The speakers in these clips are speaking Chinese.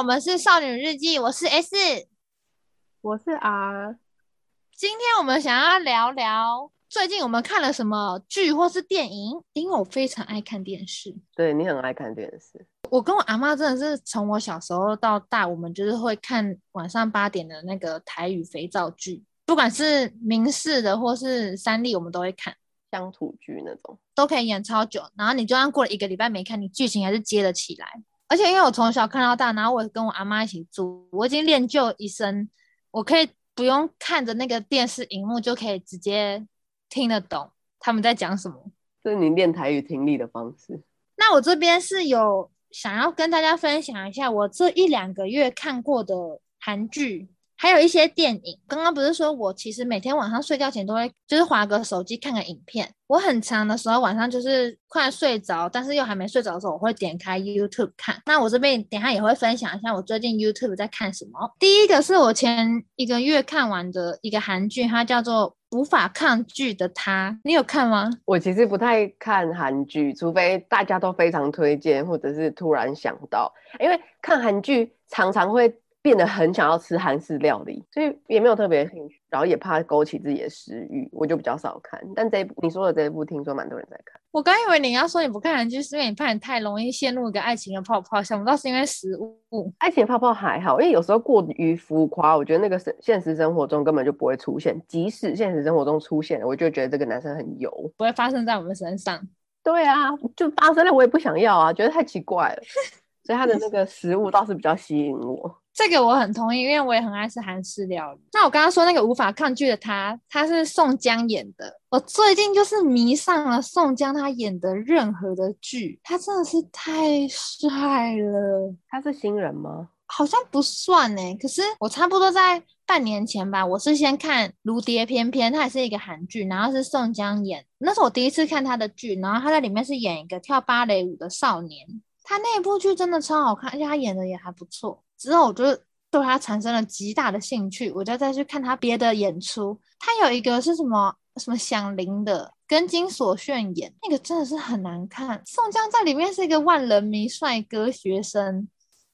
我们是少女日记，我是 S， 我是 R。 今天我们想要聊聊最近我们看了什么剧或是电影，因为我非常爱看电视。对，你很爱看电视。我跟我阿嬷真的是从我小时候到大，我们就是会看晚上8点的那个台语肥皂剧，不管是民视的或是三立我们都会看，乡土剧那种都可以演超久，然后你就算过了1个礼拜没看，你剧情还是接得起来。而且因为我从小看到大，然后我跟我阿嬷一起住，我已经练就一身，我可以不用看着那个电视荧幕就可以直接听得懂他们在讲什么。这是你练台语听力的方式。那我这边是有想要跟大家分享一下我这1-2个月看过的韩剧，还有一些电影。刚刚不是说我其实每天晚上睡觉前都会就是滑个手机看个影片，我很常的时候晚上就是快睡着但是又还没睡着的时候，我会点开 YouTube 看。那我这边等一下也会分享一下我最近 YouTube 在看什么。第一个是我前1个月看完的一个韩剧，它叫做无法抗拒的他，你有看吗？我其实不太看韩剧，除非大家都非常推荐或者是突然想到，因为看韩剧常常会变得很想要吃韩式料理，所以也没有特别兴趣，然后也怕勾起自己的食欲，我就比较少看。但这一部你说的这一部听说蛮多人在看。我刚以为你要说你不看韩剧是因为你怕你太容易陷入一个爱情的泡泡，想不到是因为食物。爱情的泡泡还好，因为有时候过于浮夸，我觉得那个现实生活中根本就不会出现，即使现实生活中出现了，我就觉得这个男生很油，不会发生在我们身上。对啊，就发生了我也不想要啊，觉得太奇怪了。所以他的那个食物倒是比较吸引我。这个我很同意，因为我也很爱吃韩式料理。那我刚刚说那个无法抗拒的他是宋江演的，我最近就是迷上了宋江他演的任何的剧，他真的是太帅了。他是新人吗？好像不算欸，可是我差不多在半年前吧，我是先看《如蝶翩翩》，它也是一个韩剧，然后是宋江演，那是我第一次看他的剧，然后他在里面是演一个跳芭蕾舞的少年，他那部剧真的超好看，而且他演的也还不错。之后我就对他产生了极大的兴趣，我就再去看他别的演出。他有一个是什么响铃的，跟金所炫演，那个真的是很难看。宋江在里面是一个万人迷帅哥学生，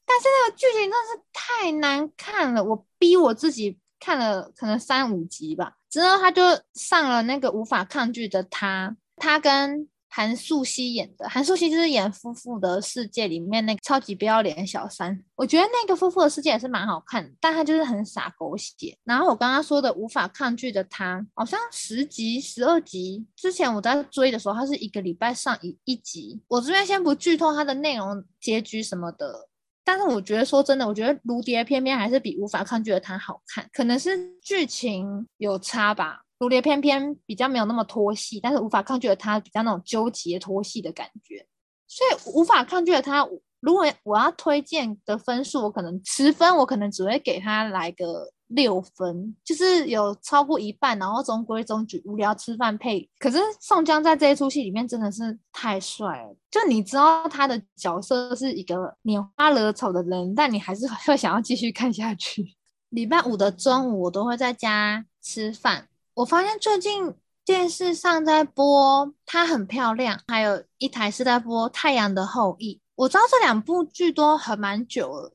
但是那个剧情真的是太难看了，我逼我自己看了可能3-5集吧。之后他就上了那个无法抗拒的他跟韩素汐演的，韩素汐就是演《夫妇的世界》里面那个超级不要脸小三，我觉得那个《夫妇的世界》也是蛮好看的，但他就是很洒狗血。然后我刚刚说的无法抗拒的他，好像10集、12集之前我在追的时候，他是1个礼拜上一集。我这边先不剧透他的内容、结局什么的，但是我觉得说真的，我觉得《如蝶翩翩》还是比无法抗拒的他好看，可能是剧情有差吧。如蝶翩翩比较没有那么拖戏，但是无法抗拒的他比较那种纠结拖戏的感觉，所以无法抗拒的他如果我要推荐的分数，我可能10分我可能只会给他来个6分，就是有超过一半，然后中规中矩，无聊吃饭配。可是宋江在这一出戏里面真的是太帅了，就你知道他的角色是一个拈花惹草的人，但你还是会想要继续看下去。礼拜5的中午我都会在家吃饭，我发现最近电视上在播《她很漂亮》，还有一台是在播《太阳的后裔》。我知道这2部剧都很蛮久了，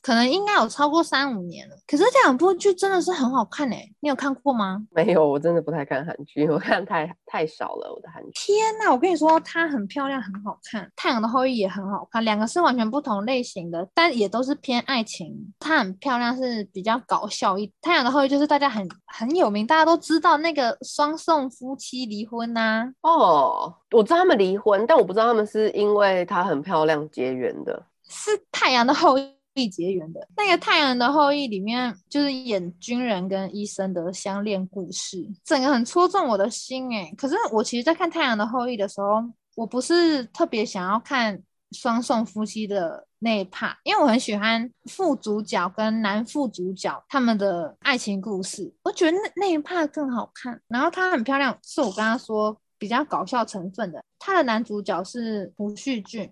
可能应该有超过3-5年了，可是这2部剧真的是很好看欸，你有看过吗？没有，我真的不太看韩剧，我看太少了我的韩剧。天哪，我跟你说《她很漂亮》很好看，《太阳的后裔》也很好看，2个是完全不同类型的，但也都是偏爱情。《她很漂亮》是比较搞笑一，《太阳的后裔》就是大家很有名，大家都知道那个双宋夫妻离婚啊。哦，我知道他们离婚，但我不知道他们是因为《她很漂亮》结缘的，是《太阳的后裔》结缘的。那个《太阳的后裔》里面就是演军人跟医生的相恋故事，整个很戳中我的心欸。可是我其实在看《太阳的后裔》的时候，我不是特别想要看双宋夫妻的那一 part， 因为我很喜欢副主角跟男副主角他们的爱情故事，我觉得那一 part 更好看。然后她很漂亮是我跟她说比较搞笑成分的，他的男主角是胡旭俊，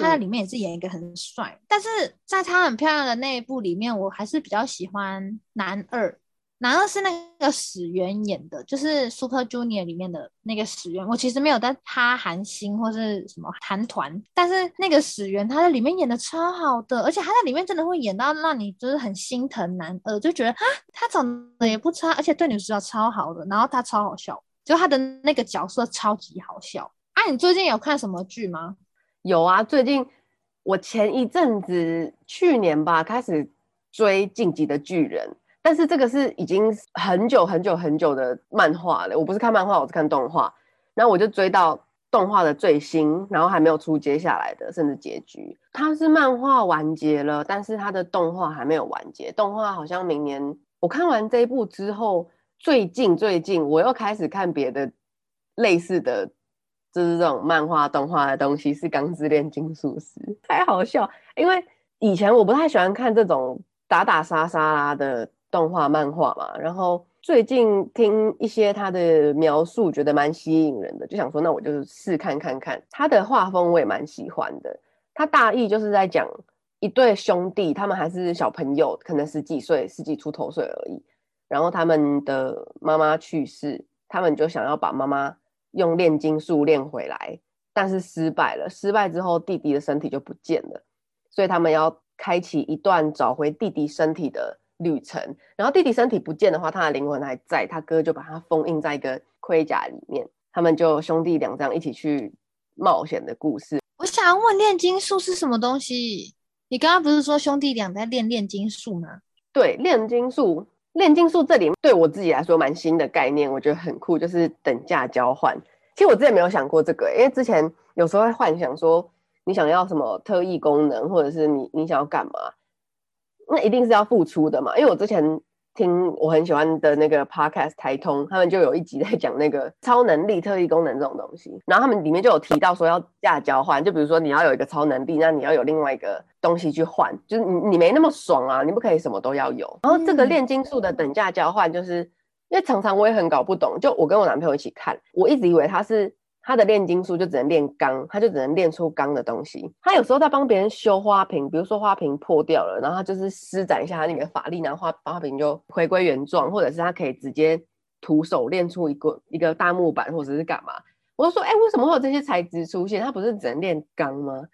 他在里面也是演一个很帅，但是在他很漂亮的那一部里面，我还是比较喜欢男二，然后是那个始源演的，就是 Super Junior 里面的那个始源。我其实没有在他韩星或是什么韩团，但是那个始源他在里面演的超好的，而且他在里面真的会演到让你就是很心疼男二，就觉得啊他长得也不差，而且对女主角超好的，然后他超好笑，就他的那个角色超级好笑。啊，你最近有看什么剧吗？有啊，最近我前一阵子去年吧开始追进击的巨人，但是这个是已经很久很久很久的漫画了，我不是看漫画，我是看动画，然后我就追到动画的最新，然后还没有出接下来的甚至结局。它是漫画完结了，但是它的动画还没有完结，动画好像明年。我看完这一部之后，最近我又开始看别的类似的就是这种漫画动画的东西，是钢之炼金术师，太好笑，因为以前我不太喜欢看这种打打杀杀啦的动画漫画嘛，然后最近听一些他的描述觉得蛮吸引人的，就想说那我就试看他的画风，我也蛮喜欢的。他大意就是在讲一对兄弟，他们还是小朋友，可能十几出头岁而已，然后他们的妈妈去世，他们就想要把妈妈用炼金术炼回来，但是失败之后弟弟的身体就不见了，所以他们要开启一段找回弟弟身体的旅程。然后弟弟身体不见的话，他的灵魂还在，他哥就把他封印在一个盔甲里面，他们就兄弟俩这样一起去冒险的故事。我想问炼金术是什么东西？你刚刚不是说兄弟俩在练炼金术吗？对，炼金术这里对我自己来说蛮新的概念，我觉得很酷，就是等价交换。其实我之前没有想过这个，因为之前有时候会幻想说你想要什么特异功能，或者是你想要干嘛，那一定是要付出的嘛。因为我之前听我很喜欢的那个 podcast 台通，他们就有一集在讲那个超能力特异功能这种东西，然后他们里面就有提到说要价交换，就比如说你要有一个超能力，那你要有另外一个东西去换，就是 你没那么爽啊，你不可以什么都要有。然后这个炼金术的等价交换，就是因为常常我也很搞不懂，就我跟我男朋友一起看，我一直以为他的炼金术就只能炼钢，他就只能炼出钢的东西。他有时候在帮别人修花瓶，比如说花瓶破掉了，然后他就是施展一下他那个法力，然后花瓶就回归原状，或者是他可以直接徒手炼出一个大木板或者是干嘛。我就说为什么会有这些材质出现，他不是只能炼钢吗？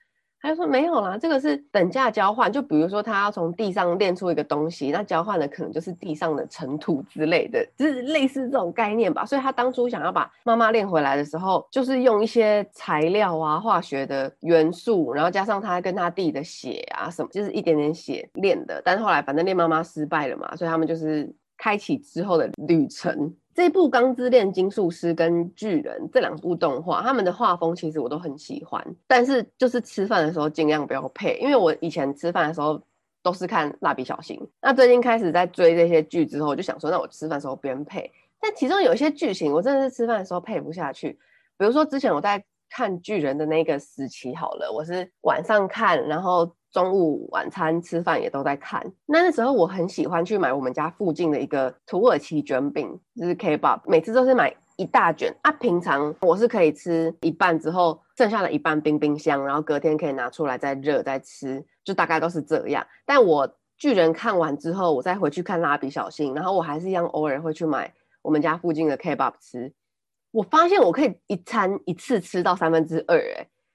他就说没有啦，这个是等价交换，就比如说他要从地上炼出一个东西，那交换的可能就是地上的尘土之类的，就是类似这种概念吧。所以他当初想要把妈妈炼回来的时候，就是用一些材料啊化学的元素，然后加上他跟他弟的血啊什么，就是一点点血炼的。但是后来反正炼妈妈失败了嘛，所以他们就是开启之后的旅程。这部钢之炼金术师跟巨人这两部动画，他们的画风其实我都很喜欢，但是就是吃饭的时候尽量不要配，因为我以前吃饭的时候都是看蜡笔小新，那最近开始在追这些剧之后，我就想说那我吃饭的时候边配，但其中有一些剧情我真的是吃饭的时候配不下去。比如说之前我在看巨人的那个时期好了，我是晚上看，然后中午晚餐吃饭也都在看。那时候我很喜欢去买我们家附近的一个土耳其卷饼，就是 Kebab， 每次都是买一大卷啊。平常我是可以吃一半之后剩下的一半冰冰箱，然后隔天可以拿出来再热再吃，就大概都是这样。但我巨人看完之后，我再回去看蜡笔小新，然后我还是一样偶尔会去买我们家附近的 Kebab 吃。我发现我可以一餐一次吃到2/3，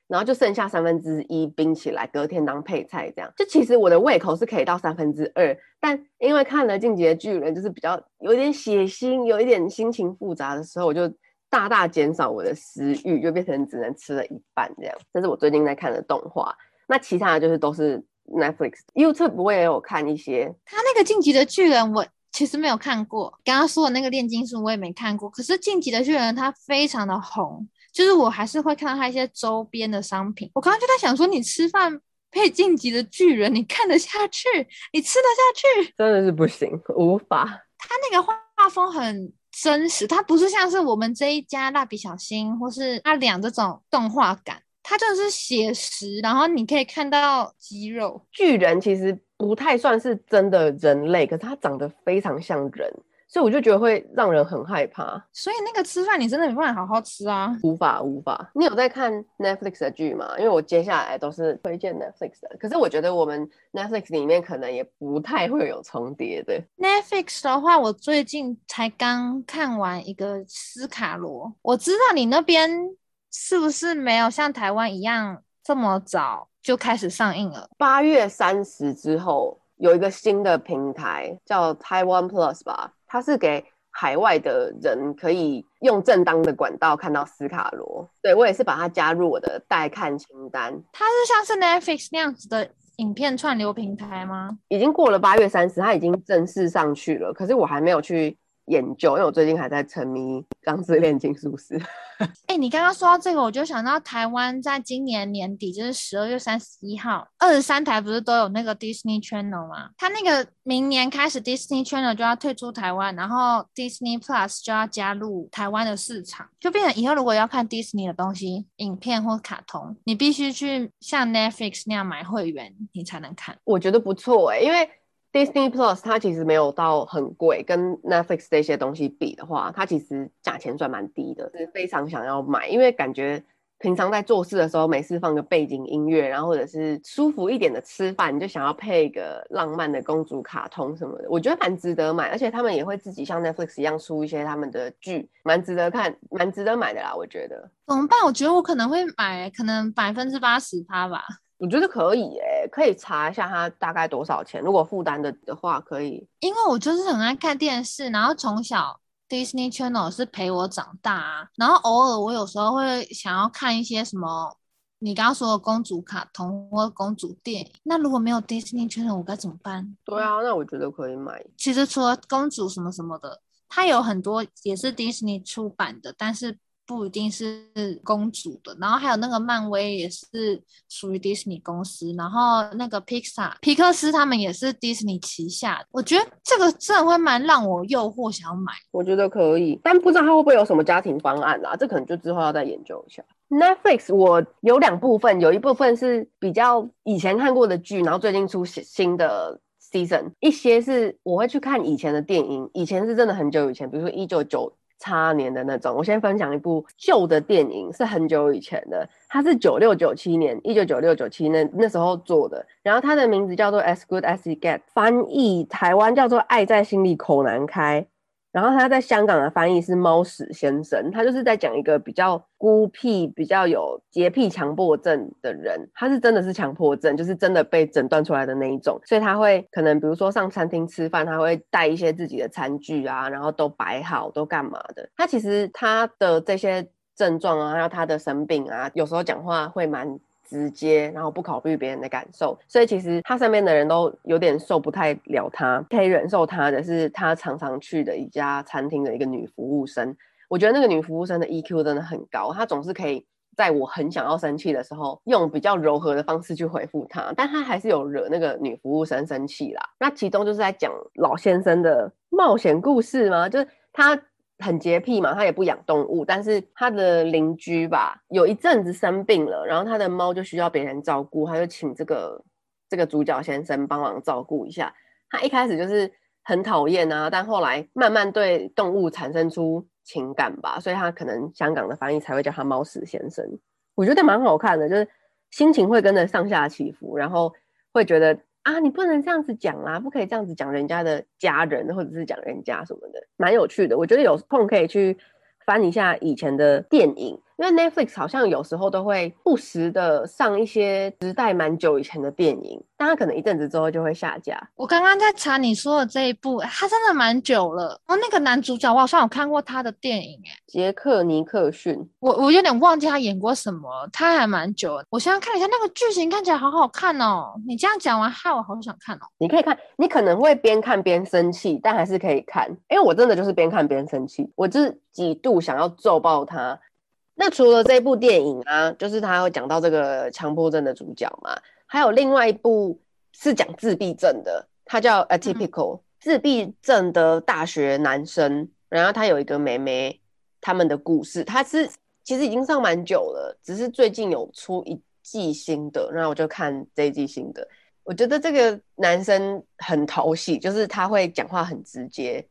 然后就剩下1/3冰起来，隔天当配菜这样。就其实我的胃口是可以到2/3，但因为看了《进击的巨人》，就是比较有点血腥，有一点心情复杂的时候，我就大大减少我的食欲，就变成只能吃了一半这样。这是我最近在看的动画，那其他的就是都是 Netflix、YouTube 我也有看一些。他那个《进击的巨人》我其实没有看过，刚刚说的那个炼金术我也没看过，可是《进击的巨人》它非常的红。就是我还是会看到他一些周边的商品。我刚刚就在想说，你吃饭配进击的巨人，你看得下去？你吃得下去？真的是不行，无法。他那个画风很真实，他不是像是我们这一家蜡笔小新或是阿良这种动画感，他就是写实，然后你可以看到肌肉。巨人其实不太算是真的人类，可是他长得非常像人，所以我就觉得会让人很害怕。所以那个吃饭你真的没办法好好吃啊，无法。你有在看 Netflix 的剧吗？因为我接下来都是推荐 Netflix 的，可是我觉得我们 Netflix 里面可能也不太会有重叠的。 Netflix 的话，我最近才刚看完一个斯卡罗。我知道你那边是不是没有像台湾一样这么早就开始上映了？8月30之后有一个新的平台叫 Taiwan Plus 吧，它是给海外的人可以用正当的管道看到斯卡罗。对，我也是把它加入我的待看清单。它是像是 Netflix 那样子的影片串流平台吗？已经过了8月30，它已经正式上去了，可是我还没有去研究，因为我最近还在沉迷钢之炼金术师。欸，你刚刚说到这个，我就想到台湾在今年年底，就是12月31号，23台不是都有那个 Disney Channel 吗？它那个明年开始 Disney Channel 就要退出台湾，然后 Disney Plus 就要加入台湾的市场，就变成以后如果要看 Disney 的东西，影片或卡通，你必须去像 Netflix 那样买会员你才能看。我觉得不错欸，因为Disney Plus 它其实没有到很贵，跟 Netflix 这些东西比的话，它其实价钱算蛮低的，是非常想要买，因为感觉平常在做事的时候没事放个背景音乐，然后或者是舒服一点的吃饭，你就想要配一个浪漫的公主卡通什么的，我觉得蛮值得买。而且他们也会自己像 Netflix 一样出一些他们的剧，蛮值得看，蛮值得买的啦。我觉得怎么办？我觉得我可能会买，可能80%吧。我觉得可以欸，可以查一下它大概多少钱，如果负担的话可以。因为我就是很爱看电视，然后从小 Disney Channel 是陪我长大啊，然后偶尔我有时候会想要看一些什么你刚刚说的公主卡通或公主电影，那如果没有 Disney Channel 我该怎么办？对啊，那我觉得可以买。其实除了公主什么什么的，它有很多也是 Disney 出版的，但是不一定是公主的，然后还有那个漫威也是属于 Disney 公司，然后那个 Pixar 皮克斯他们也是 Disney 旗下。我觉得这个真的会蛮让我诱惑想要买。我觉得可以，但不知道它会不会有什么家庭方案啦，这可能就之后要再研究一下。Netflix 我有两部分，有一部分是比较以前看过的剧，然后最近出新的season， 一些是我会去看以前的电影，以前是真的很久以前，比如说1990年的那种。我先分享一部旧的电影，是很久以前的，它是96、97年，1996、97那时候做的，然后它的名字叫做 As Good As You Get， 翻译台湾叫做爱在心里口难开，然后它在香港的翻译是猫屎先生。它就是在讲一个比较孤僻，比较有洁癖强迫症的人，他是真的是强迫症，就是真的被诊断出来的那一种，所以他会可能比如说上餐厅吃饭，他会带一些自己的餐具啊，然后都摆好都干嘛的。他其实他的这些症状啊，还有他的生病啊，有时候讲话会蛮直接，然后不考虑别人的感受，所以其实他身边的人都有点受不太了他。可以忍受他的是他常常去的一家餐厅的一个女服务生，我觉得那个女服务生的 EQ 真的很高，她总是可以在我很想要生气的时候用比较柔和的方式去回复她，但她还是有惹那个女服务生生气啦。那其中就是在讲老先生的冒险故事嘛，就是他很洁癖嘛，他也不养动物，但是他的邻居吧有一阵子生病了，然后他的猫就需要别人照顾，他就请这个主角先生帮忙照顾一下。他一开始就是很讨厌啊，但后来慢慢对动物产生出情感吧，所以他可能香港的翻译才会叫他猫屎先生。我觉得蛮好看的，就是心情会跟着上下起伏，然后会觉得啊，你不能这样子讲啦，不可以这样子讲人家的家人，或者是讲人家什么的，蛮有趣的。我觉得有空可以去翻一下以前的电影，因为 Netflix 好像有时候都会不时的上一些时代蛮久以前的电影，但它可能一阵子之后就会下架。我刚刚在查你说的这一部，它真的蛮久了哦。那个男主角我好像有看过他的电影耶，杰克尼克逊，我有点忘记他演过什么，他还蛮久了。我现在看了一下，那个剧情看起来好好看哦，你这样讲完害我好想看哦。你可以看，你可能会边看边生气，但还是可以看，因为我真的就是边看边生气，我就是几度想要揍爆他。那除了这部电影啊，就是他有讲到这个强迫症的主角嘛，还有另外一部是讲自闭症的，他叫 Atypical， 自闭症的大学男生，然后他有一个妹妹，他们的故事。他是其实已经上蛮久了，只是最近有出一季新的，然后我就看这一季新的。我觉得这个男生很讨喜，就是他会讲话很直接，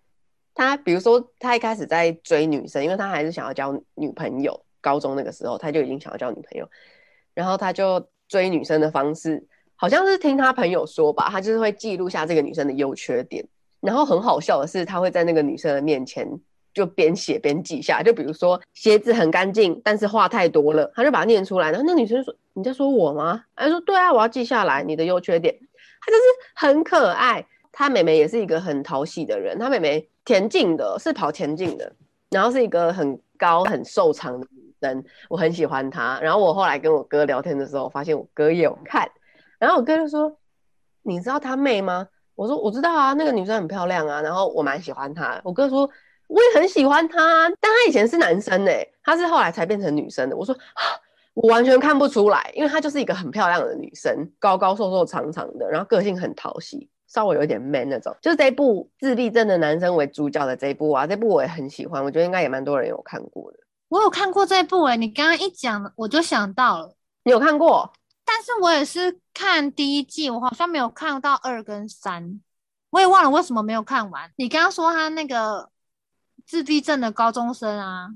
他比如说他一开始在追女生，因为他还是想要交女朋友，高中那个时候他就已经想要交女朋友，然后他就追女生的方式好像是听他朋友说吧，他就是会记录下这个女生的优缺点，然后很好笑的是他会在那个女生的面前就边写边记下，就比如说鞋子很干净但是话太多了，他就把它念出来，然后那女生就说你在说我吗，他就说对啊我要记下来你的优缺点，他就是很可爱。他妹妹也是一个很讨喜的人，他妹妹田径的，是跑田径的，然后是一个很高很瘦长的女生，我很喜欢她，然后我后来跟我哥聊天的时候我发现我哥也有看，然后我哥就说你知道他妹吗，我说我知道啊，那个女生很漂亮啊，然后我蛮喜欢她，我哥说我也很喜欢她，但她以前是男生欸，她是后来才变成女生的，我说我完全看不出来，因为她就是一个很漂亮的女生，高高瘦瘦长长的，然后个性很讨喜，稍微有点 man 那种，就是这一部自闭症的男生为主角的这一部啊，这部我也很喜欢，我觉得应该也蛮多人有看过的。我有看过这部欸，你刚刚一讲我就想到了。你有看过？但是我也是看第一季，我好像没有看到二跟三，我也忘了为什么没有看完。你刚刚说他那个自闭症的高中生啊，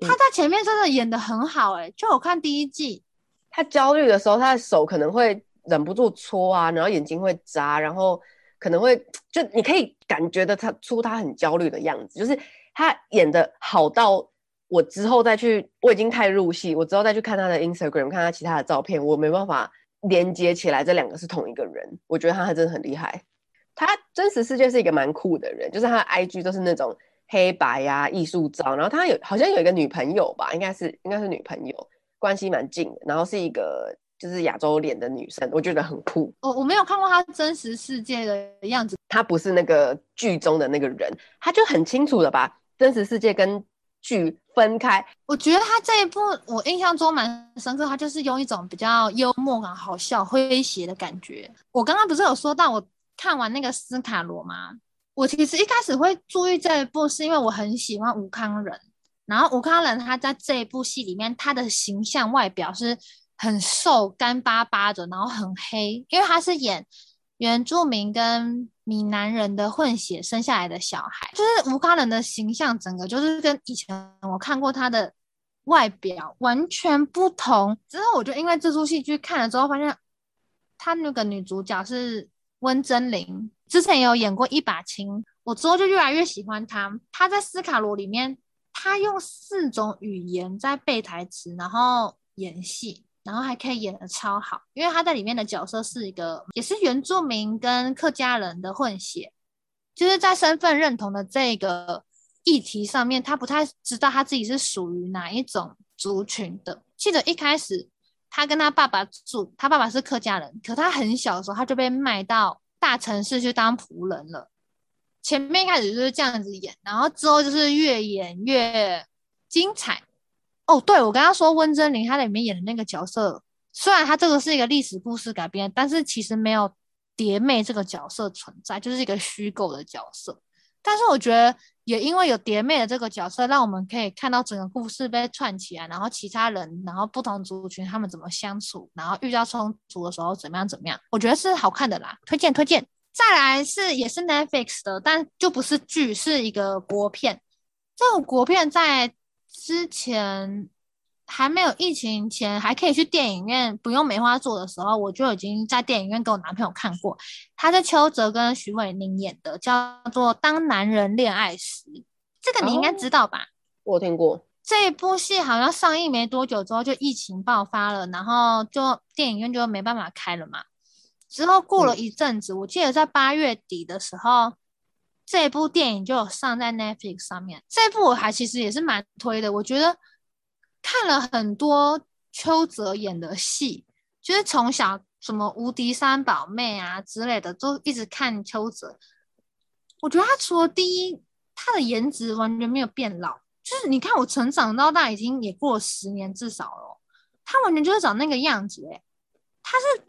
他在前面真的演得很好欸，就我看第一季，他焦虑的时候他的手可能会忍不住搓啊，然后眼睛会眨，然后可能会就你可以感觉得出他很焦虑的样子，就是他演的好到我之后再去，我已经太入戏，我之后再去看他的 Instagram 看他其他的照片我没办法连接起来这两个是同一个人，我觉得他真的很厉害。他真实世界是一个蛮酷的人，就是他的 IG 都是那种黑白啊艺术照，然后他有好像有一个女朋友吧，应该是女朋友，关系蛮近的，然后是一个就是亚洲脸的女生，我觉得很酷。我没有看过她真实世界的样子，她不是那个剧中的那个人，她就很清楚的把真实世界跟剧分开。我觉得她这一部我印象中蛮深刻，她就是用一种比较幽默感、好笑、诙谐的感觉。我刚刚不是有说到我看完那个斯卡罗吗？我其实一开始会注意这一部是因为我很喜欢吴慷仁，然后吴慷仁他在这一部戏里面他的形象外表是很瘦干巴巴的，然后很黑，因为他是演原住民跟闽南人的混血生下来的小孩，就是吴慷仁的形象整个就是跟以前我看过他的外表完全不同。之后我就因为这出戏剧看了之后发现他那个女主角是温真菱，之前也有演过一把青，我之后就越来越喜欢她。她在斯卡罗里面她用4种语言在背台词然后演戏，然后还可以演得超好，因为他在里面的角色是一个也是原住民跟客家人的混血，就是在身份认同的这个议题上面他不太知道他自己是属于哪一种族群的。记得一开始他跟他爸爸住，他爸爸是客家人，可他很小的时候他就被卖到大城市去当仆人了，前面一开始就是这样子演，然后之后就是越演越精彩。哦，对，我刚刚说温真菱她在里面演的那个角色，虽然她这个是一个历史故事改编，但是其实没有蝶妹这个角色存在，就是一个虚构的角色。但是我觉得也因为有蝶妹的这个角色，让我们可以看到整个故事被串起来，然后其他人，然后不同族群他们怎么相处，然后遇到冲突的时候怎么样，我觉得是好看的啦，推荐。再来是也是 Netflix 的，但就不是剧，是一个国片。这种国片在之前还没有疫情前还可以去电影院不用梅花座的时候，我就已经在电影院跟我男朋友看过，他是邱泽跟徐伟宁演的，叫做《当男人恋爱时》，这个你应该知道吧？我听过这一部戏，好像上映没多久之后就疫情爆发了，然后就电影院就没办法开了嘛，之后过了一阵子，我记得在8月底的时候这部电影就有上在 Netflix 上面。这部我还其实也是蛮推的，我觉得看了很多邱泽演的戏，就是从小什么无敌三宝妹啊之类的都一直看邱泽，我觉得他除了第一他的颜值完全没有变老，就是你看我成长到大已经也过了10年至少了，他完全就是长那个样子欸，他是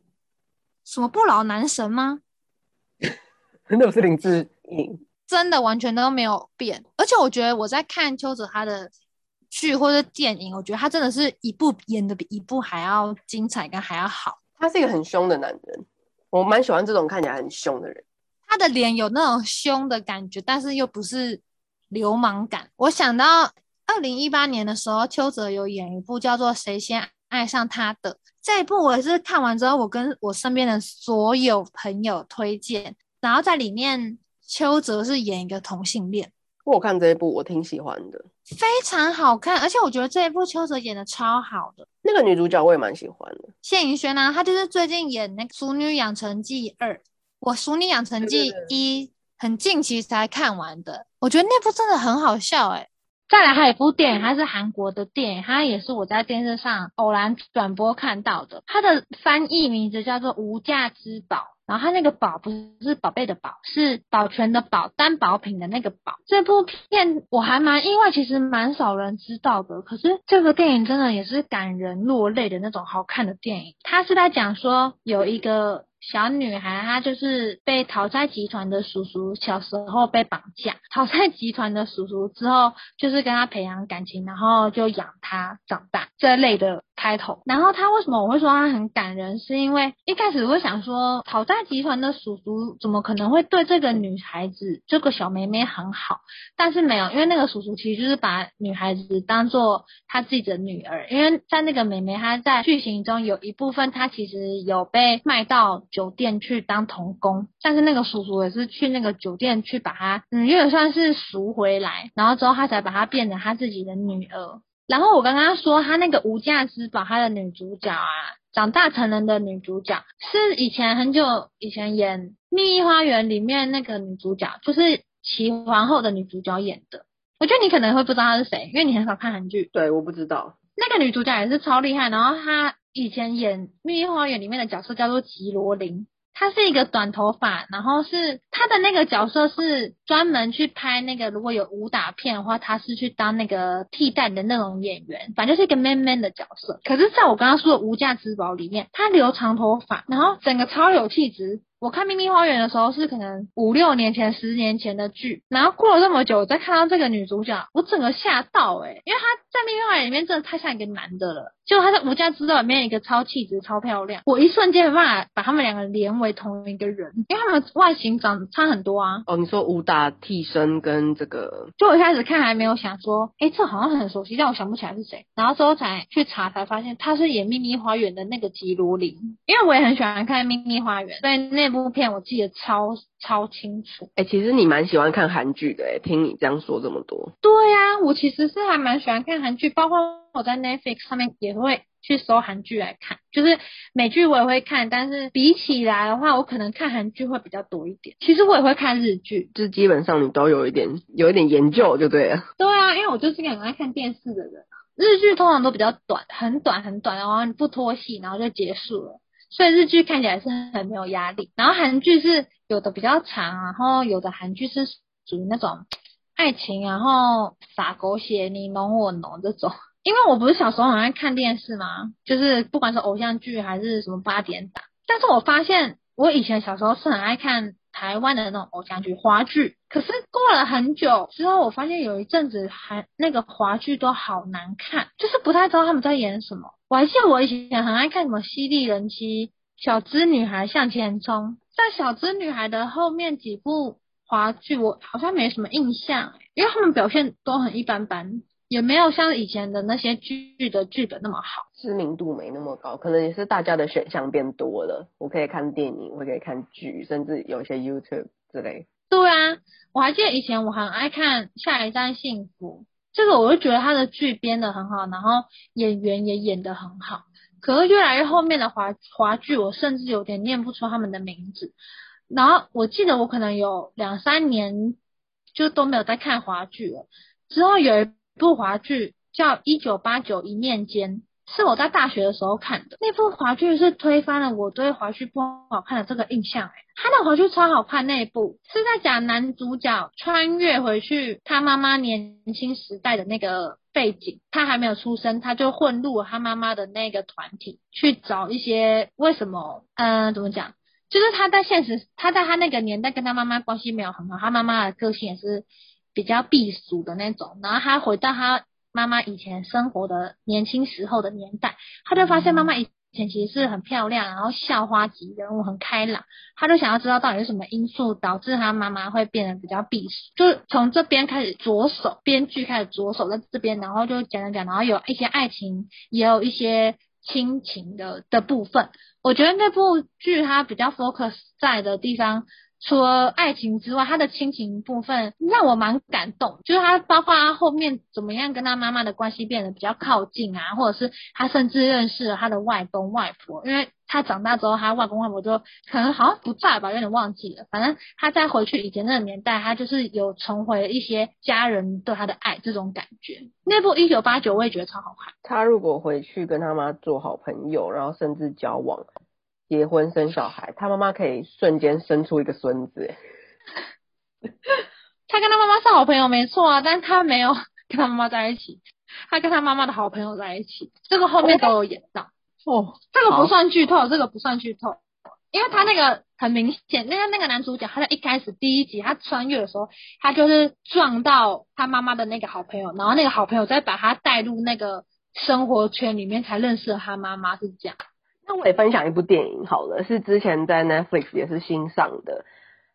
什么不老男神吗？那不是林志颖，真的完全都没有变。而且我觉得我在看邱泽他的剧或者电影，我觉得他真的是一部演的比一部还要精彩跟还要好。他是一个很凶的男人，我蛮喜欢这种看起来很凶的人，他的脸有那种凶的感觉，但是又不是流氓感。我想到2018年的时候，邱泽有演一部叫做《谁先爱上他的》，这一部我也是看完之后我跟我身边的所有朋友推荐，然后在里面邱泽是演一个同性恋。我看这一部我挺喜欢的，非常好看，而且我觉得这一部邱泽演的超好的，那个女主角我也蛮喜欢的，谢盈萱啊，她就是最近演那个《俗女养成记2》，我《俗女养成记1》很近期才看完的，我觉得那部真的很好笑欸。再来还有一部电影，它是韩国的电影，它也是我在电视上偶然转播看到的，它的翻译名字叫做《无价之宝》，然后它那个宝不是宝贝的宝，是保全的宝，担保品的那个保。这部片我还蛮意外，其实蛮少人知道的，可是这个电影真的也是感人落泪的那种好看的电影。它是在讲说有一个小女孩，她就是被讨债集团的叔叔小时候被绑架，讨债集团的叔叔之后就是跟她培养感情，然后就养她长大这类的开头。然后她为什么我会说她很感人，是因为一开始我想说讨债集团的叔叔怎么可能会对这个女孩子这个小妹妹很好，但是没有，因为那个叔叔其实就是把女孩子当做她自己的女儿，因为在那个妹妹她在剧情中有一部分她其实有被卖到酒店去当童工，但是那个叔叔也是去那个酒店去把他因为算是赎回来，然后之后他才把他变成他自己的女儿。然后我刚刚说他那个无价之宝，他的女主角啊，长大成人的女主角是以前很久以前演秘密花园里面那个女主角，就是齐皇后的女主角演的。我觉得你可能会不知道她是谁，因为你很少看韩剧。对，我不知道。那个女主角也是超厉害，然后她以前演《秘密花园》里面的角色叫做吉罗琳，她是一个短头发，然后是她的那个角色是专门去拍那个如果有武打片的话，她是去当那个替代的那种演员，反正就是一个 man 的角色。可是在我刚刚说的《无价之宝》里面，她留长头发，然后整个超有气质。我看《秘密花园》的时候是可能5-6年前、10年前的剧，然后过了这么久，我再看到这个女主角，我整个吓到欸，因为她在《秘密花园》里面真的太像一个男的了，结果她在《无价之宝》里面一个超气质、超漂亮，我一瞬间没办法把他们两个连为同一个人，因为他们外形长差很多啊。哦，你说武打替身跟这个，就我一开始看还没有想说，欸，这好像很熟悉，但我想不起来是谁，然后之后才去查才发现她是演《秘密花园》的那个吉罗琳，因为我也很喜欢看《秘密花园》，所以那部片我记得超清楚。欸，其实你蛮喜欢看韩剧的欸，听你这样说这么多。对啊，我其实是还蛮喜欢看韩剧，包括我在 Netflix 上面也会去搜韩剧来看，就是美剧我也会看，但是比起来的话我可能看韩剧会比较多一点。其实我也会看日剧，就是基本上你都有一点研究就对了。对啊，因为我就是很爱看电视的人，日剧通常都比较短，很短很短，然后你不拖戏然后就结束了，所以日剧看起来是很没有压力。然后韩剧是有的比较长，然后有的韩剧是属于那种爱情然后撒狗血你浓我浓这种。因为我不是小时候很爱看电视嘛，就是不管是偶像剧还是什么8点档，但是我发现我以前小时候是很爱看台湾的那种偶像剧华剧，可是过了很久之后我发现有一阵子还那个华剧都好难看，就是不太知道他们在演什么。我还记得我以前很爱看什么《犀利人妻》《小资女孩向前冲》，在《小资女孩》的后面几部华剧我好像没什么印象，因为他们表现都很一般般，也没有像以前的那些剧的剧本那么好，知名度没那么高，可能也是大家的选项变多了，我可以看电影，我可以看剧，甚至有些 YouTube 之类。对啊，我还记得以前我很爱看《下一站幸福》，这个我就觉得他的剧编得很好，然后演员也演得很好，可是越来越后面的华剧我甚至有点念不出他们的名字，然后我记得我可能有2-3年就都没有在看华剧了。之后有一部华剧叫《1989一念间》，是我在大学的时候看的，那部华剧是推翻了我对华剧不好看的这个印象欸。他的华剧超好看，那一部是在讲男主角穿越回去他妈妈年轻时代的那个背景，他还没有出生他就混入了他妈妈的那个团体，去找一些为什么怎么讲，就是他在现实他在他那个年代跟他妈妈关系没有很好，他妈妈的个性也是比较避俗的那种，然后他回到他妈妈以前生活的年轻时候的年代，他就发现妈妈以前期是很漂亮，然后校花级人物，很开朗，他就想要知道到底是什么因素导致他妈妈会变得比较避世，就从这边开始着手，编剧开始着手在这边，然后就讲讲，然后有一些爱情，也有一些亲情的部分。我觉得那部剧它比较 focus 在的地方，除了爱情之外，他的亲情部分让我蛮感动，就是他包括他后面怎么样跟他妈妈的关系变得比较靠近啊，或者是他甚至认识了他的外公外婆，因为他长大之后他外公外婆就可能好像不在吧，有点忘记了，反正他再回去以前那个年代，他就是有重回一些家人对他的爱这种感觉。那部1989我也觉得超好看，他如果回去跟他妈做好朋友，然后甚至交往结婚生小孩，他妈妈可以瞬间生出一个孙子。他跟他妈妈是好朋友没错啊，但是他没有跟他妈妈在一起，他跟他妈妈的好朋友在一起，这个后面都有演到哦。这个不算剧透，这个不算剧透，因为他那个很明显，那个男主角他在一开始第一集他穿越的时候，他就是撞到他妈妈的那个好朋友，然后那个好朋友再把他带入那个生活圈里面，才认识了他妈妈，是这样。那我也分享一部电影好了，是之前在 Netflix 也是新上的，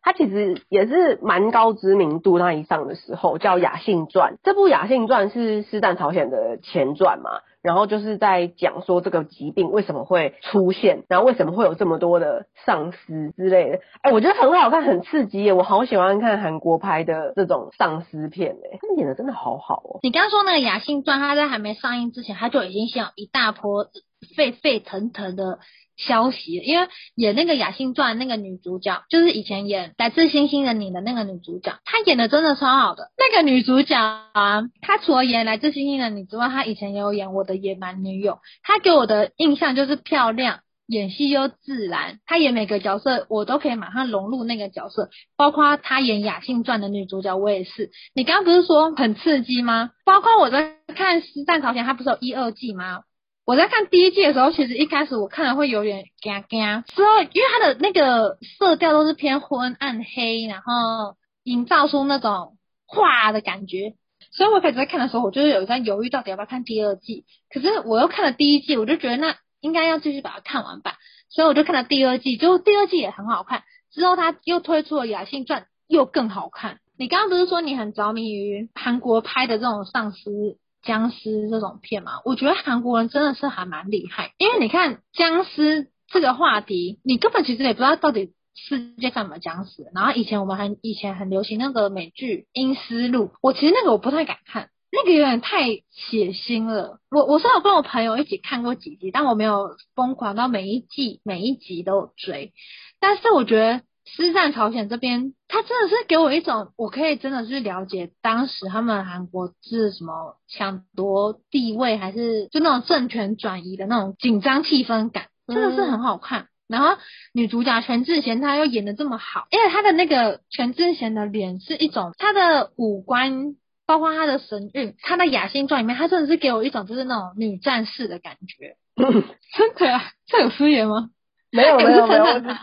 它其实也是蛮高知名度，那一上的时候叫《雅信传》。这部《雅信传》是《失蛋朝鲜》的前传嘛，然后就是在讲说这个疾病为什么会出现，然后为什么会有这么多的丧尸之类的。哎，我觉得很好看，很刺激耶，我好喜欢看韩国拍的这种丧尸片哎，他们演的真的好好哦。你刚刚说那个《雅信传》，它在还没上映之前，它就已经先有一大波沸腾的消息，因为演那个雅信传那个女主角，就是以前演来自星星的你的那个女主角，她演的真的超好的。那个女主角啊，她除了演来自星星的你之外，她以前也有演我的野蛮女友，她给我的印象就是漂亮，演戏又自然，她演每个角色我都可以马上融入那个角色，包括她演雅信传的女主角我也是。你刚刚不是说很刺激吗？包括我在看失蛋朝鲜，她不是有1、2季吗？我在看第一季的时候，其实一开始我看了会有点嘎嘎，之后因为它的那个色调都是偏昏暗黑，然后营造出那种画的感觉，所以我开始在看的时候，我就是有在犹豫到底要不要看第2季。可是我又看了第1季，我就觉得那应该要继续把它看完吧，所以我就看了第2季，就第2季也很好看。之后他又推出了《雅信传》，又更好看。你刚刚不是说你很着迷于韩国拍的这种丧尸僵尸这种片嘛，我觉得韩国人真的是还蛮厉害，因为你看僵尸这个话题，你根本其实也不知道到底世界上有没有僵尸。然后以前很流行那个美剧《阴尸路》，我其实那个我不太敢看，那个有点太血腥了。我虽然有跟我朋友一起看过几集，但我没有疯狂到每一集都有追。但是我觉得失战朝鲜这边，他真的是给我一种我可以真的去了解当时他们韩国是什么抢夺地位，还是就那种政权转移的那种紧张气氛感，真的是很好看。然后女主角全智贤她又演得这么好，因为她的那个全智贤的脸是一种，她的五官包括她的神韵，她的雅信传里面她真的是给我一种就是那种女战士的感觉。真的啊，这有敷衍吗？没有，我就觉得很好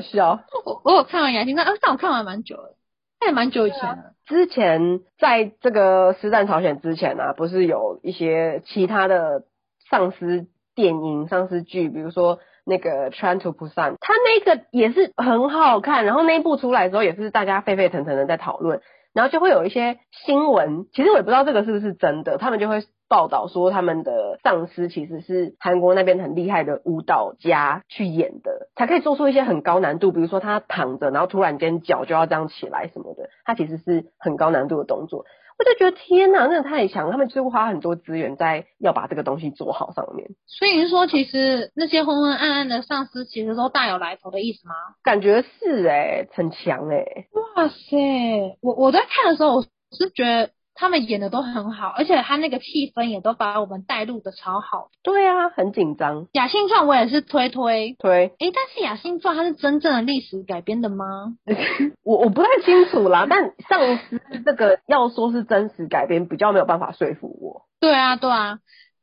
笑。我有看完雅信传，但我看完蛮久了，那也蛮久以前了。之前在这个失战朝鲜之前啊，不是有一些其他的丧尸电影、丧尸剧，比如说那个 Train to Busan， 它那个也是很好看。然后那一部出来之后，也是大家沸沸腾腾的在讨论，然后就会有一些新闻，其实我也不知道这个是不是真的，他们就会报道说他们的丧尸其实是韩国那边很厉害的舞蹈家去演的，才可以做出一些很高难度，比如说他躺着然后突然间脚就要这样起来什么的，他其实是很高难度的动作。我就觉得天哪，真的太强了，他们就是花很多资源在要把这个东西做好上面。所以你是说其实那些昏昏暗暗的丧尸其实都大有来头的意思吗？感觉是欸，很强欸。哇塞，我在看的时候我是觉得他们演的都很好，而且他那个气氛也都把我们带入的超好。对啊，很紧张。雅信传我也是推，但是雅信传它是真正的历史改编的吗？我不太清楚啦，但丧尸这个要说是真实改编，比较没有办法说服我。对啊。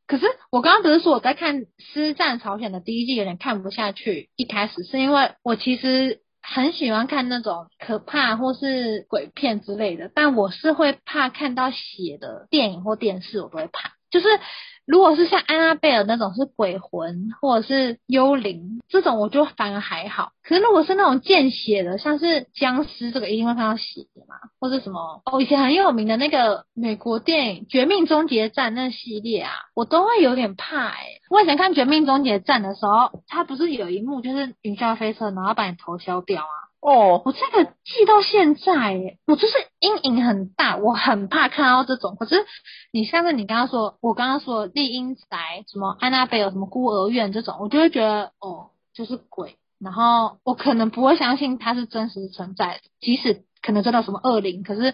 可是我刚刚不是说我在看《失战朝鲜》的第1季有点看不下去，一开始是因为我其实很喜欢看那种可怕或是鬼片之类的，但我是会怕看到血的电影或电视，我不会怕。就是如果是像安娜贝尔那种是鬼魂或者是幽灵这种我就反而还好，可是如果是那种见血的像是僵尸这个一定会看到血嘛，或是什么以前很有名的那个美国电影绝命终结战那系列啊我都会有点怕我以前看绝命终结战的时候它不是有一幕就是云霄飞车然后把你头削掉啊我这个记到现在我就是阴影很大，我很怕看到这种。可是你像是你刚刚说，我刚刚说丽英宅、什么安娜贝尔、什么孤儿院这种，我就会觉得就是鬼，然后我可能不会相信它是真实存在的，即使可能真的有什么恶灵，可是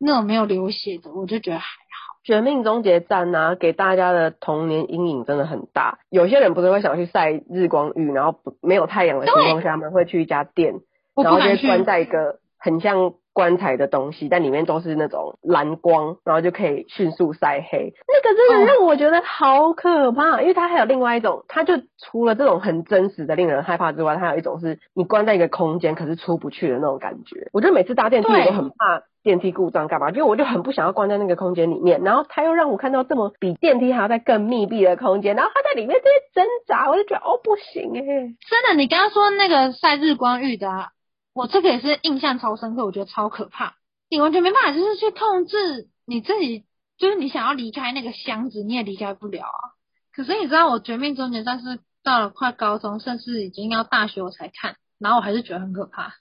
那种没有流血的，我就觉得还好。绝命终结战啊给大家的童年阴影真的很大，有些人不是会想去晒日光浴，然后没有太阳的情况下他们会去一家店，然后就会关在一个很像棺材的东西，但里面都是那种蓝光，然后就可以迅速晒黑，那个真的让我觉得好可怕因为它还有另外一种，它就除了这种很真实的令人害怕之外，它有一种是你关在一个空间可是出不去的那种感觉。我就每次搭电梯我都很怕电梯故障干嘛，因为我就很不想要关在那个空间里面，然后他又让我看到这么比电梯还要在更密闭的空间，然后他在里面这些挣扎，我就觉得不行真的。你刚刚说那个晒日光浴的啊我这个也是印象超深刻，我觉得超可怕。你完全没办法就是去控制你自己，就是你想要离开那个箱子你也离开不了啊。可是你知道我绝命终结战是到了快高中甚至已经要大学我才看，然后我还是觉得很可怕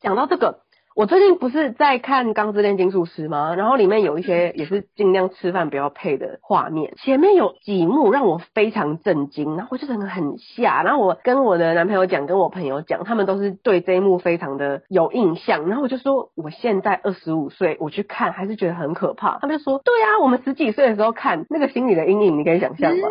讲到这个我最近不是在看《钢之炼金术师》吗？然后里面有一些也是尽量吃饭不要配的画面，前面有几幕让我非常震惊，然后我就整个很吓，然后我跟我的男朋友讲跟我朋友讲，他们都是对这一幕非常的有印象，然后我就说我现在25岁我去看还是觉得很可怕，他们就说对啊我们十几岁的时候看那个心理的阴影你可以想象吗？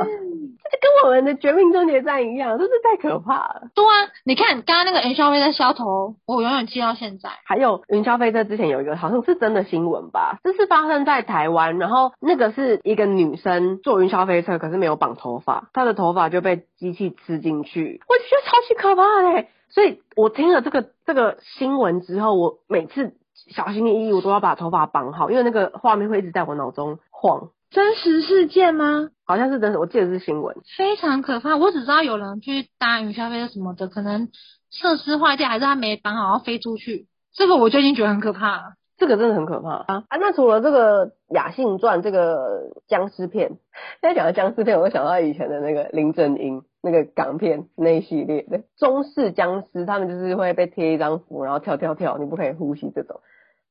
这跟我们的绝命终结战一样，真是太可怕了。对啊，你看刚刚那个云霄飞车削头，我永远记到现在。还有云霄飞车之前有一个好像是真的新闻吧，这是发生在台湾，然后那个是一个女生坐云霄飞车，可是没有绑头发，她的头发就被机器吃进去，我觉得超级可怕的所以我听了这个新闻之后，我每次小心翼翼我都要把头发绑好，因为那个画面会一直在我脑中晃。真实事件吗？好像是真实，我记得是新闻。非常可怕，我只知道有人去搭云霄飞车什么的，可能设施坏掉还是他没绑好要飞出去，这个我就已经觉得很可怕了。这个真的很可怕那除了这个雅信传这个僵尸片，现在讲到僵尸片我就想到以前的那个林正英那个港片那一系列的中式僵尸，他们就是会被贴一张符然后跳跳跳你不可以呼吸这种，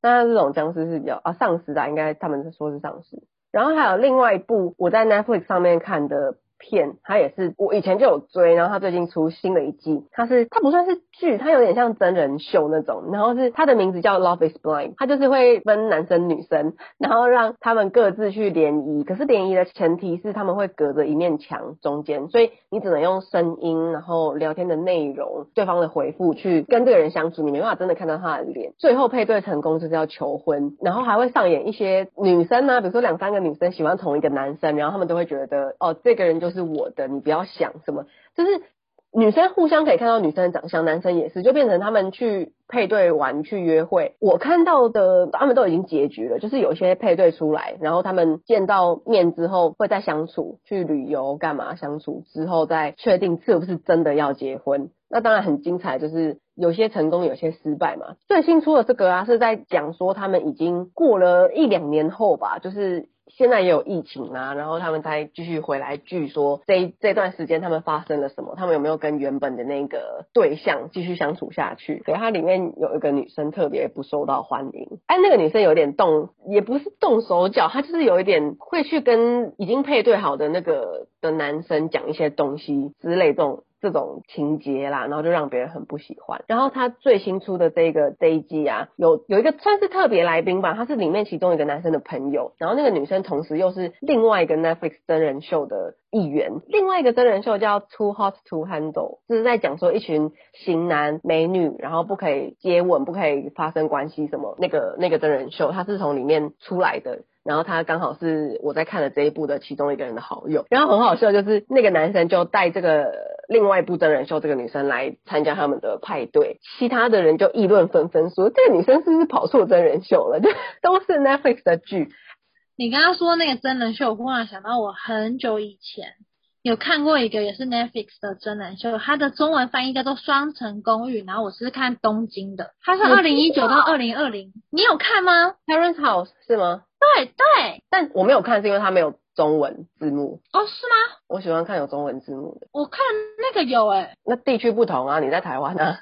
那这种僵尸是比较丧尸应该他们是说是丧尸。然后还有另外一部我在 Netflix 上面看的片，它也是我以前就有追，然后它最近出新的一季，它不算是剧，它有点像真人秀那种，然后是它的名字叫 Love is Blind， 它就是会分男生女生，然后让他们各自去联谊，可是联谊的前提是他们会隔着一面墙中间，所以你只能用声音然后聊天的内容对方的回复去跟这个人相处，你没办法真的看到他的脸，最后配对成功就是要求婚，然后还会上演一些女生啊，比如说两三个女生喜欢同一个男生，然后他们都会觉得这个人就是我的你不要想什么，就是女生互相可以看到女生的长相，男生也是，就变成他们去配对完去约会，我看到的他们都已经结局了，就是有些配对出来然后他们见到面之后会再相处去旅游干嘛，相处之后再确定是不是真的要结婚，那当然很精彩，就是有些成功有些失败嘛。最新出的这个是在讲说他们已经过了一两年后吧，就是现在也有疫情然后他们才继续回来聚说这段时间他们发生了什么，他们有没有跟原本的那个对象继续相处下去。对，它里面有一个女生特别不受到欢迎那个女生有点也不是动手脚，她就是有一点会去跟已经配对好的那个的男生讲一些东西之类这种情节啦，然后就让别人很不喜欢。然后他最新出的这一季有一个算是特别来宾吧，他是里面其中一个男生的朋友，然后那个女生同时又是另外一个 Netflix 真人秀的一员，另外一个真人秀叫 Too Hot To Handle， 就是在讲说一群型男美女然后不可以接吻不可以发生关系什么，那个真人秀他是从里面出来的，然后他刚好是我在看的这一部的其中一个人的好友，然后很好笑，就是那个男生就带这个另外一部真人秀这个女生来参加他们的派对，其他的人就议论纷纷说这个女生是不是跑错真人秀了，就都是 Netflix 的剧。你刚刚说那个真人秀，我忽然想到我很久以前有看过一个也是 Netflix 的真人秀，它的中文翻译叫做双层公寓，然后我是看东京的，它是2019到2020，你有看吗？ Parents House 是吗？对对，但我没有看是因为它没有中文字幕。哦，是吗？我喜欢看有中文字幕的。我看那个有耶、那地区不同啊，你在台湾啊。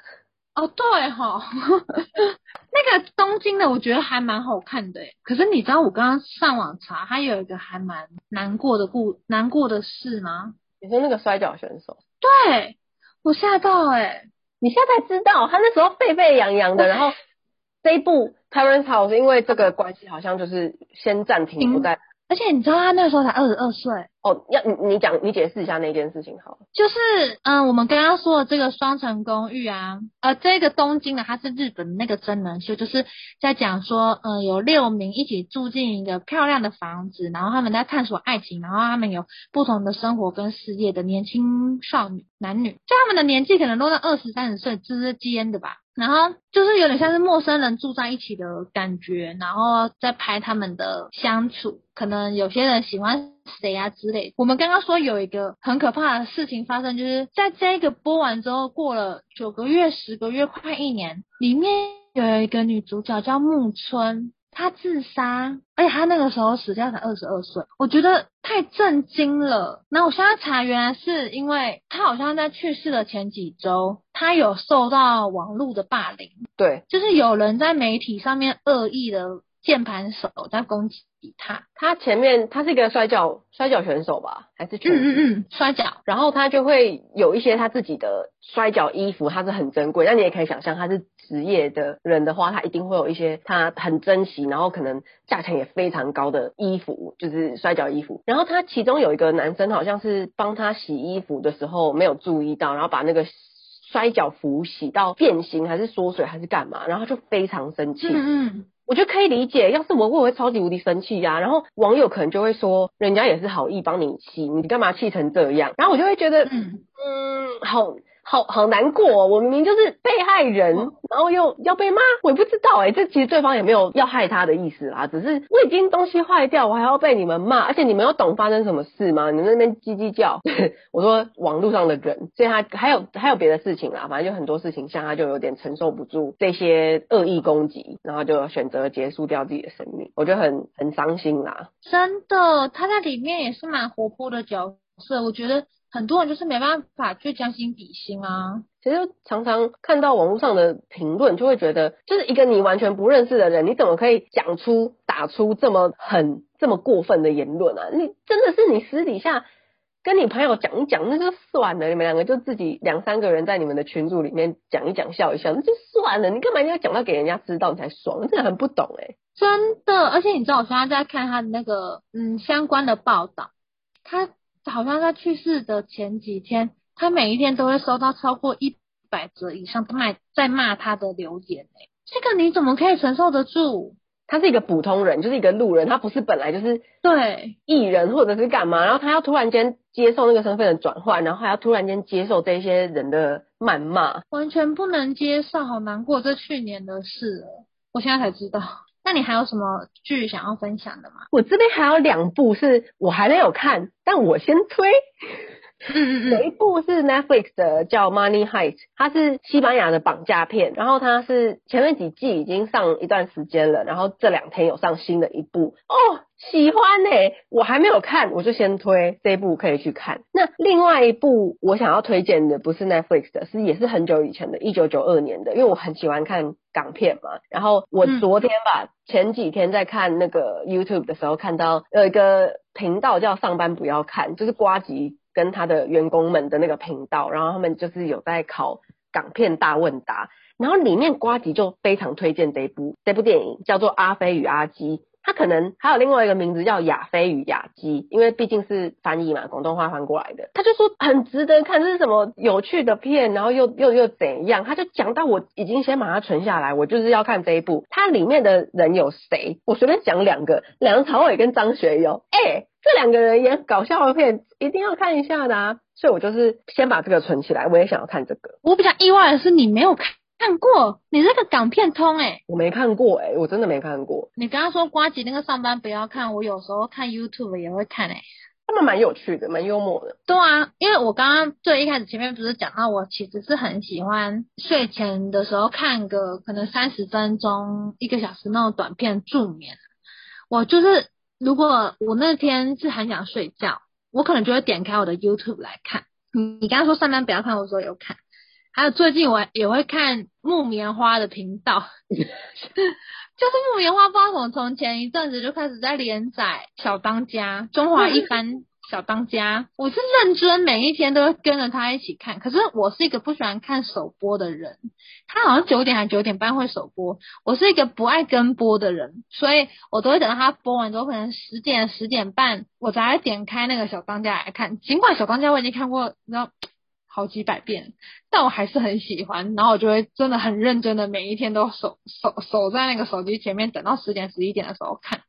哦对吼那个东京的我觉得还蛮好看的耶。可是你知道我刚刚上网查它有一个还蛮难过的事吗？你说那个摔角选手？对，我吓到耶。你现在才知道？他那时候沸扬扬的，然后这一部 Parents House 因为这个关系好像就是先暂停不再。而且你知道他那时候才22岁。哦，你解释一下那件事情好了。就是我们刚刚说的这个双层公寓啊，这个东京的它是日本那个真人秀，就是在讲说有6名一起住进一个漂亮的房子，然后他们在探索爱情，然后他们有不同的生活跟事业的年轻少女男女，就他们的年纪可能落到20-30岁之间的吧。然后就是有点像是陌生人住在一起的感觉，然后再拍他们的相处，可能有些人喜欢谁啊之类的。我们刚刚说有一个很可怕的事情发生，就是在这个播完之后过了9个月、10个月、快1年，里面有一个女主角叫木村，她自杀，而且她那个时候死掉才22岁，我觉得太震惊了。那我现在查，原来是因为她好像在去世的前几周，她有受到网络的霸凌，对，就是有人在媒体上面恶意的键盘手在攻击他。前面他是一个摔跤选手吧，还是摔跤，然后他就会有一些他自己的摔跤衣服，他是很珍贵，但你也可以想象他是职业的人的话，他一定会有一些他很珍惜，然后可能价钱也非常高的衣服，就是摔跤衣服。然后他其中有一个男生好像是帮他洗衣服的时候没有注意到，然后把那个摔跤服洗到变形还是缩水还是干嘛，然后他就非常生气。我觉得可以理解，要是我会超级无敌生气啊，然后网友可能就会说人家也是好意帮你洗，你干嘛气成这样？然后我就会觉得好难过哦，我明明就是被害人，然后又要被骂，我也不知道这其实对方也没有要害他的意思啦，只是我已经东西坏掉，我还要被你们骂，而且你们要懂发生什么事吗？你们那边叽叽叫我说网络上的人，所以他还有别的事情啦，反正就很多事情，像他就有点承受不住这些恶意攻击，然后就选择结束掉自己的生命，我觉得很伤心啦。真的，他在里面也是蛮活泼的角色，我觉得很多人就是没办法去将心比心啊。其实常常看到网络上的评论，就会觉得就是一个你完全不认识的人，你怎么可以讲出打出这么过分的言论啊？你真的是你私底下跟你朋友讲一讲那就算了，你们两个就自己2-3个人在你们的群组里面讲一讲笑一笑那就算了，你干嘛一定要讲到给人家知道你才爽？真的很不懂真的。而且你知道我现在在看他的那个相关的报道，他好像在去世的前几天，他每一天都会收到超过100则以上在骂他的留言这个你怎么可以承受得住？他是一个普通人，就是一个路人，他不是本来就是对艺人或者是干嘛，然后他要突然间接受那个身份的转换，然后还要突然间接受这些人的谩骂，完全不能接受，好难过。这去年的事了，我现在才知道。那你还有什么剧想要分享的吗？我这边还有2部是我还没有看，但我先推。有一部是 Netflix 的叫 Money Heist， 它是西班牙的绑架片，然后它是前面几季已经上一段时间了，然后这2天有上新的一部喜欢我还没有看，我就先推这一部可以去看。那另外一部我想要推荐的不是 Netflix 的，也是很久以前的1992年的，因为我很喜欢看港片嘛，然后我昨天前几天在看那个 YouTube 的时候，看到有一个频道叫上班不要看，就是呱吉跟他的员工们的那个频道，然后他们就是有在考港片大问答，然后里面呱吉就非常推荐这部电影，叫做《阿飞与阿基》，他可能还有另外一个名字叫《亚非与亚基》，因为毕竟是翻译嘛，广东话翻过来的。他就说很值得看，这是什么有趣的片，然后又怎样，他就讲到我已经先把它存下来，我就是要看这一部。他里面的人有谁？我随便讲2个，梁朝伟跟张学友。这2个人演搞笑的片一定要看一下的啊！所以我就是先把这个存起来，我也想要看这个。我比较意外的是你没有看看过？你这个港片通欸。我没看过欸，我真的没看过。你刚刚说呱吉那个上班不要看，我有时候看 YouTube 也会看欸。他们蛮有趣的，蛮幽默的。对啊，因为我刚刚最一开始前面不是讲到，我其实是很喜欢睡前的时候看个可能30分钟、1个小时那种短片助眠。我就是如果我那天是很想睡觉，我可能就会点开我的 YouTube 来看。你刚刚说上班不要看，我说有看。还有最近我也会看木棉花的频道。就是木棉花，不知道怎么从前一阵子就开始在连载《小当家》，中华一番小当家，我是认真每一天都跟着他一起看。可是我是一个不喜欢看首播的人，他好像9点还9点半会首播，我是一个不爱跟播的人，所以我都会等到他播完之后，可能10点10点半我才会点开那个小当家来看。尽管小当家我已经看过，你知道，好几百遍，但我还是很喜欢，然后我就会真的很认真的每一天都守在那个手机前面，等到10点11点的时候看。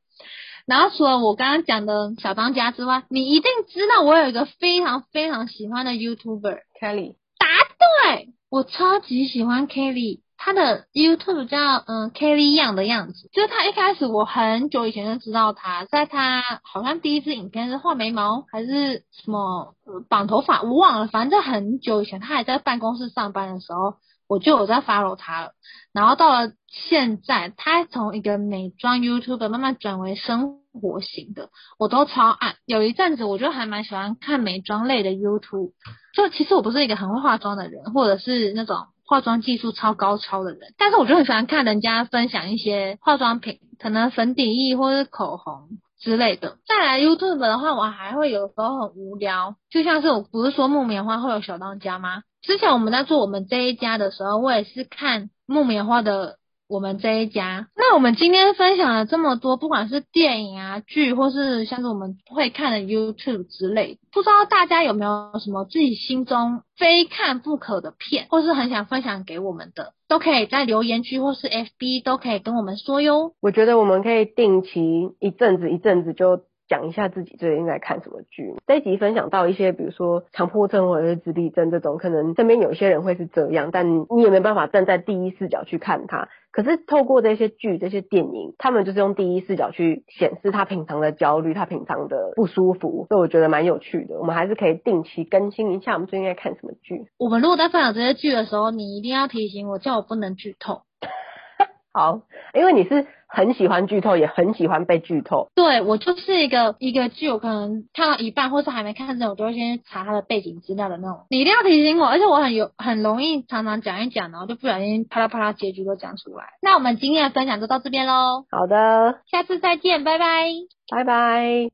然后除了我刚刚讲的小当家之外，你一定知道我有一个非常非常喜欢的 YouTuber Kelly。 答对，我超级喜欢 Kelly， 她的 YouTube 叫Kelly Young 的样子。就是她一开始我很久以前就知道她，在她好像第一支影片是画眉毛还是什么绑头发，我忘了，反正在很久以前她还在办公室上班的时候，我就有在 follow 她了。然后到了现在，她从一个美妆 YouTuber 慢慢转为生活型的，我都超爱。有一阵子我就还蛮喜欢看美妆类的 YouTube， 就其实我不是一个很会化妆的人，或者是那种化妆技术超高超的人，但是我就很喜欢看人家分享一些化妆品，可能粉底液或是口红之类的。再来 YouTube 的话，我还会有时候很无聊，就像是我不是说木棉花会有小当家吗？之前我们在做我们这一家的时候，我也是看木棉花的我们这一家。那我们今天分享了这么多，不管是电影啊剧，或是像是我们会看的 YouTube 之类，不知道大家有没有什么自己心中非看不可的片，或是很想分享给我们的，都可以在留言区或是 FB 都可以跟我们说哟。我觉得我们可以定期一阵子就讲一下自己最近在看什么剧。这一集分享到一些比如说强迫症或者是自闭症这种，可能身边有些人会是这样，但你也没办法站在第一视角去看它。可是透过这些剧这些电影，他们就是用第一视角去显示他平常的焦虑，他平常的不舒服，所以我觉得蛮有趣的。我们还是可以定期更新一下我们最近在看什么剧。我们如果在分享这些剧的时候，你一定要提醒我，叫我不能剧透。好，因为你是很喜欢剧透也很喜欢被剧透。对，我就是一个剧，我可能看到一半或是还没看之前，我就会先查它的背景资料的那种。你一定要提醒我，而且我很容易常常讲一讲，然后就不小心啪啦啪啦结局都讲出来。那我们今天的分享就到这边咯。好的，下次再见，拜拜拜拜。